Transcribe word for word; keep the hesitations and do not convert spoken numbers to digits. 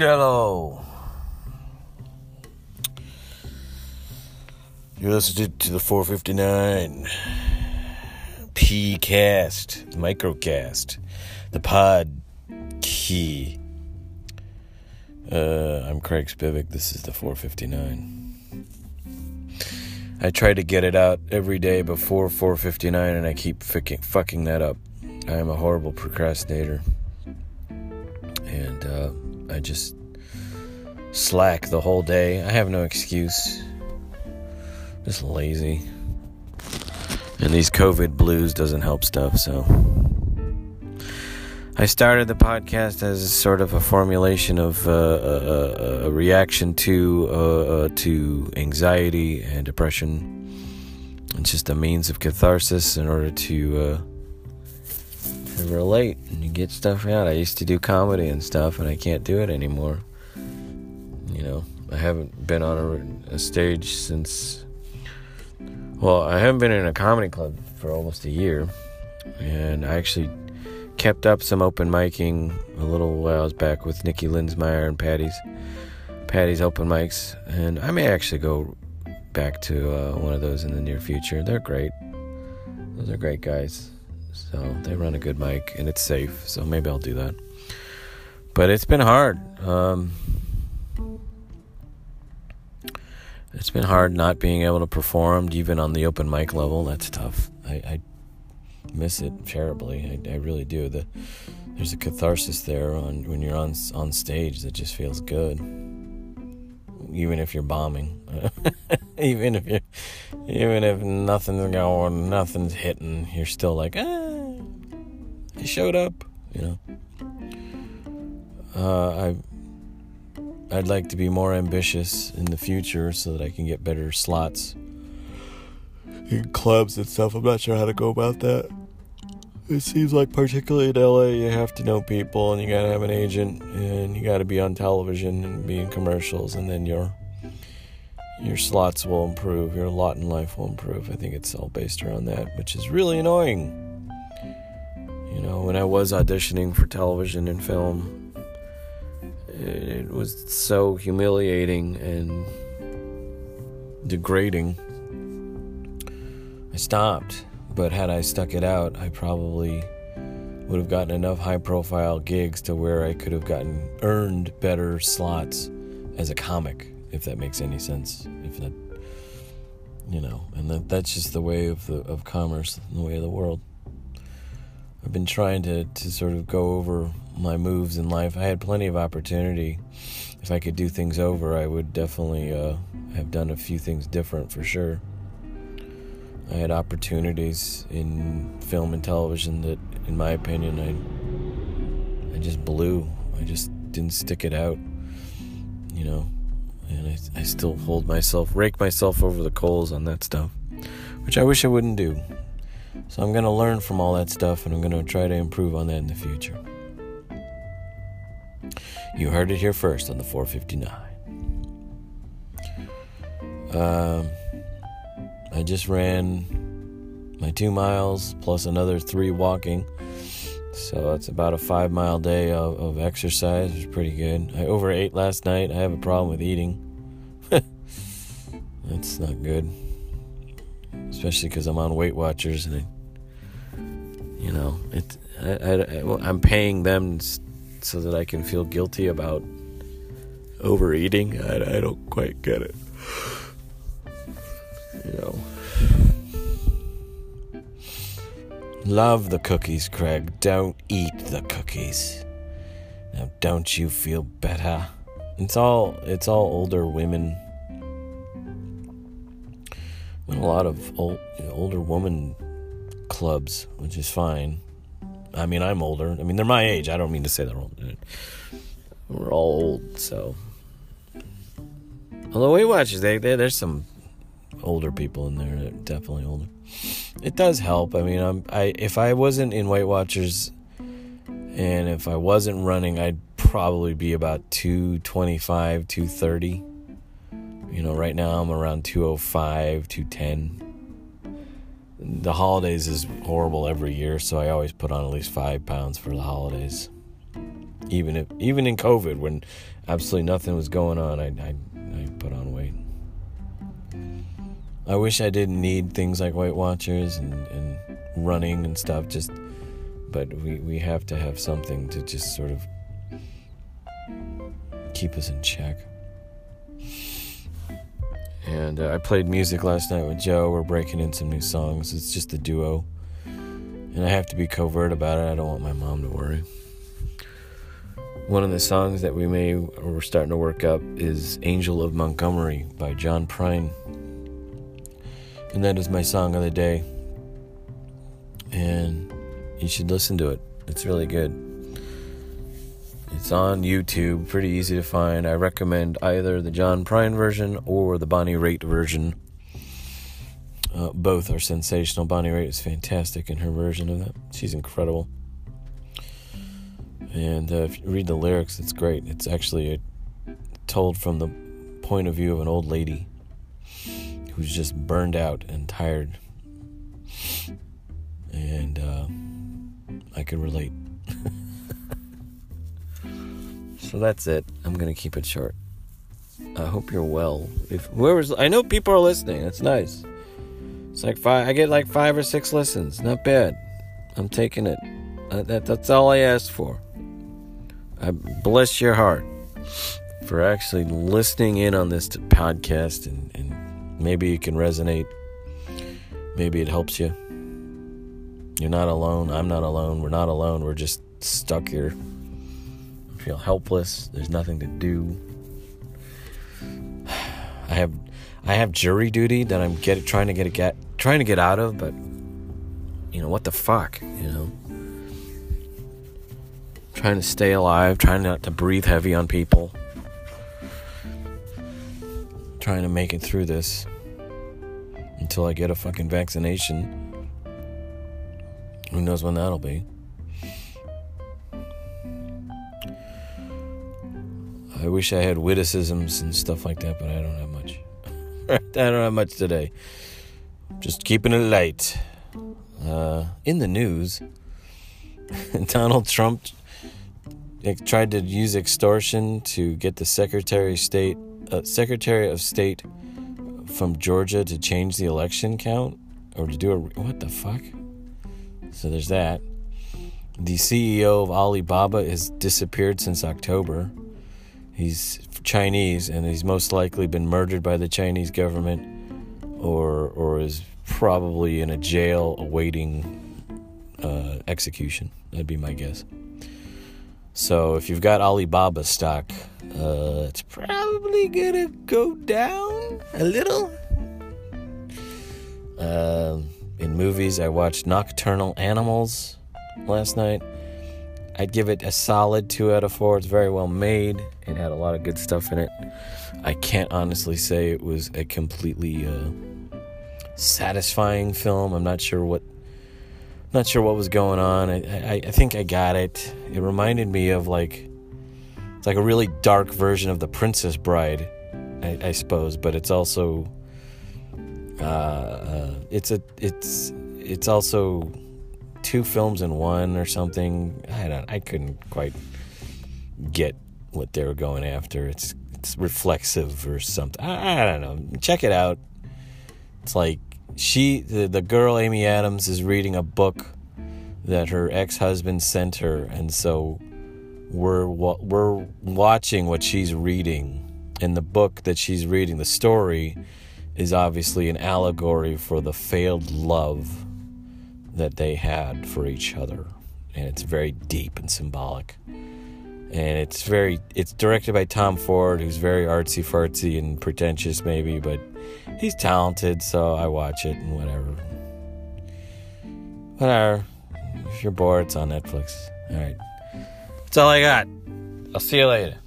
Yellow. You're listening to the four fifty-nine P-Cast, Microcast, the Pod Key. Uh, I'm Craig Spivak. This is the four fifty-nine. I try to get it out every day before four fifty-nine, and I keep fucking, fucking that up. I am a horrible procrastinator, and uh, I just slack the whole day. I have no excuse. Just lazy. And these COVID blues doesn't help stuff, so. I started the podcast as sort of a formulation of uh, a, a reaction to, uh, uh, to anxiety and depression. It's just a means of catharsis in order to, uh, to relate and to get stuff out. I used to do comedy and stuff, and I can't do it anymore. You know, I haven't been on a, a stage since... Well, I haven't been in a comedy club for almost a year, and I actually kept up some open micing a little while back with Nikki Linsmeyer and Patty's, Patty's open mics, and I may actually go back to uh, one of those in the near future. They're great. Those are great guys, so they run a good mic, and it's safe, so maybe I'll do that. But it's been hard. Um... It's been hard not being able to perform, even on the open mic level. That's tough. I, I miss it terribly. I, I really do. The, there's a catharsis there on, when you're on on stage that just feels good, even if you're bombing, even if you, even if nothing's going, nothing's hitting. You're still like, ah, I showed up. You know. Uh, I. I'd like to be more ambitious in the future so that I can get better slots in clubs and stuff. I'm not sure how to go about that. It seems like particularly in L A, you have to know people and you gotta have an agent and you gotta be on television and be in commercials, and then your your slots will improve, your lot in life will improve. I think it's all based around that, which is really annoying. You know, when I was auditioning for television and film, it was so humiliating and degrading. I stopped, but had I stuck it out, I probably would have gotten enough high-profile gigs to where I could have gotten earned better slots as a comic, if that makes any sense. If that, you know, and that, that's just the way of the of commerce, the way of the world. I've been trying to, to sort of go over my moves in life. I had plenty of opportunity. If I could do things over, I would definitely uh, have done a few things different for sure. I had opportunities in film and television that, in my opinion, I I just blew. I just didn't stick it out, you know. And I, I still hold myself, rake myself over the coals on that stuff, which I wish I wouldn't do. So I'm going to learn from all that stuff, and I'm going to try to improve on that in the future. You heard it here first on the four fifty-nine. Um, I just ran my two miles plus another three walking. So it's about a five-mile day of, of exercise, which is pretty good. I overate last night. I have a problem with eating. That's not good. Especially because I'm on Weight Watchers, and I, you know, it. I, I, I, well, I'm paying them so that I can feel guilty about overeating. I, I don't quite get it, you know. Love the cookies, Craig. Don't eat the cookies. Now, don't you feel better? It's all. It's all older women. A lot of old, you know, older woman clubs, which is fine. I mean, I'm older. I mean, they're my age. I don't mean to say they're old. We're all old, so. Although Weight Watchers, they, they, there's some older people in there. They're definitely older. It does help. I mean, I'm, I if I wasn't in Weight Watchers, and if I wasn't running, I'd probably be about two twenty-five, two thirty. You know, right now I'm around two oh five, two ten. The holidays is horrible every year, so I always put on at least five pounds for the holidays. even if, even in COVID when absolutely nothing was going on, I, I, I put on weight. I wish I didn't need things like Weight Watchers and, and running and stuff, just, but we, we have to have something to just sort of keep us in check. And uh, I played music last night with Joe. We're breaking in some new songs. It's just a duo. And I have to be covert about it. I don't want my mom to worry. One of the songs that we may, or we're starting to work up, is Angel of Montgomery by John Prine. And that is my song of the day. And you should listen to it. It's really good. It's on YouTube, pretty easy to find. I recommend either the John Prine version or the Bonnie Raitt version. Uh, both are sensational. Bonnie Raitt is fantastic in her version of that. She's incredible. And uh, if you read the lyrics, it's great. It's actually a, told from the point of view of an old lady who's just burned out and tired. And uh, I could relate. So that's it. I'm going to keep it short. I hope you're well. If whoever's, I know people are listening. That's nice. It's like five. I get like five or six listens. Not bad. I'm taking it. Uh, that, that's all I asked for. I bless your heart for actually listening in on this podcast, and, and maybe it can resonate. Maybe it helps you. You're not alone. I'm not alone. We're not alone. We're just stuck here. Feel helpless. There's nothing to do. I have, I have jury duty that I'm get trying to get a get trying to get out of, but you know what the fuck, you know, trying to stay alive, trying not to breathe heavy on people, trying to make it through this until I get a fucking vaccination. Who knows when that'll be? I wish I had witticisms and stuff like that, but I don't have much. I don't have much today. Just keeping it light. Uh, in the news, Donald Trump tried to use extortion to get the Secretary of State, uh, Secretary of State from Georgia to change the election count or to do a... What the fuck? So there's that. The C E O of Alibaba has disappeared since October. He's Chinese, and he's most likely been murdered by the Chinese government, or or is probably in a jail awaiting uh, execution. That'd be my guess. So if you've got Alibaba stock, uh, it's probably gonna go down a little. Uh, in movies, I watched Nocturnal Animals last night. I'd give it a solid two out of four. It's very well made. It had a lot of good stuff in it. I can't honestly say it was a completely uh, satisfying film. I'm not sure what not sure what was going on. I, I, I think I got it. It reminded me of like... It's like a really dark version of The Princess Bride, I, I suppose. But it's also... Uh, uh, it's a... It's, it's also... two films in one or something. I don't. I couldn't quite get what they were going after. It's it's reflexive or something. I, I don't know. Check it out. It's like she, the, the girl Amy Adams, is reading a book that her ex-husband sent her, and so we're we're watching what she's reading. And the book that she's reading, the story, is obviously an allegory for the failed love that they had for each other, and it's very deep and symbolic, and it's very it's directed by Tom Ford, who's very artsy fartsy and pretentious maybe, but he's talented, so I watch it and whatever whatever. If you're bored, it's on Netflix. Alright, that's all I got. I'll see you later.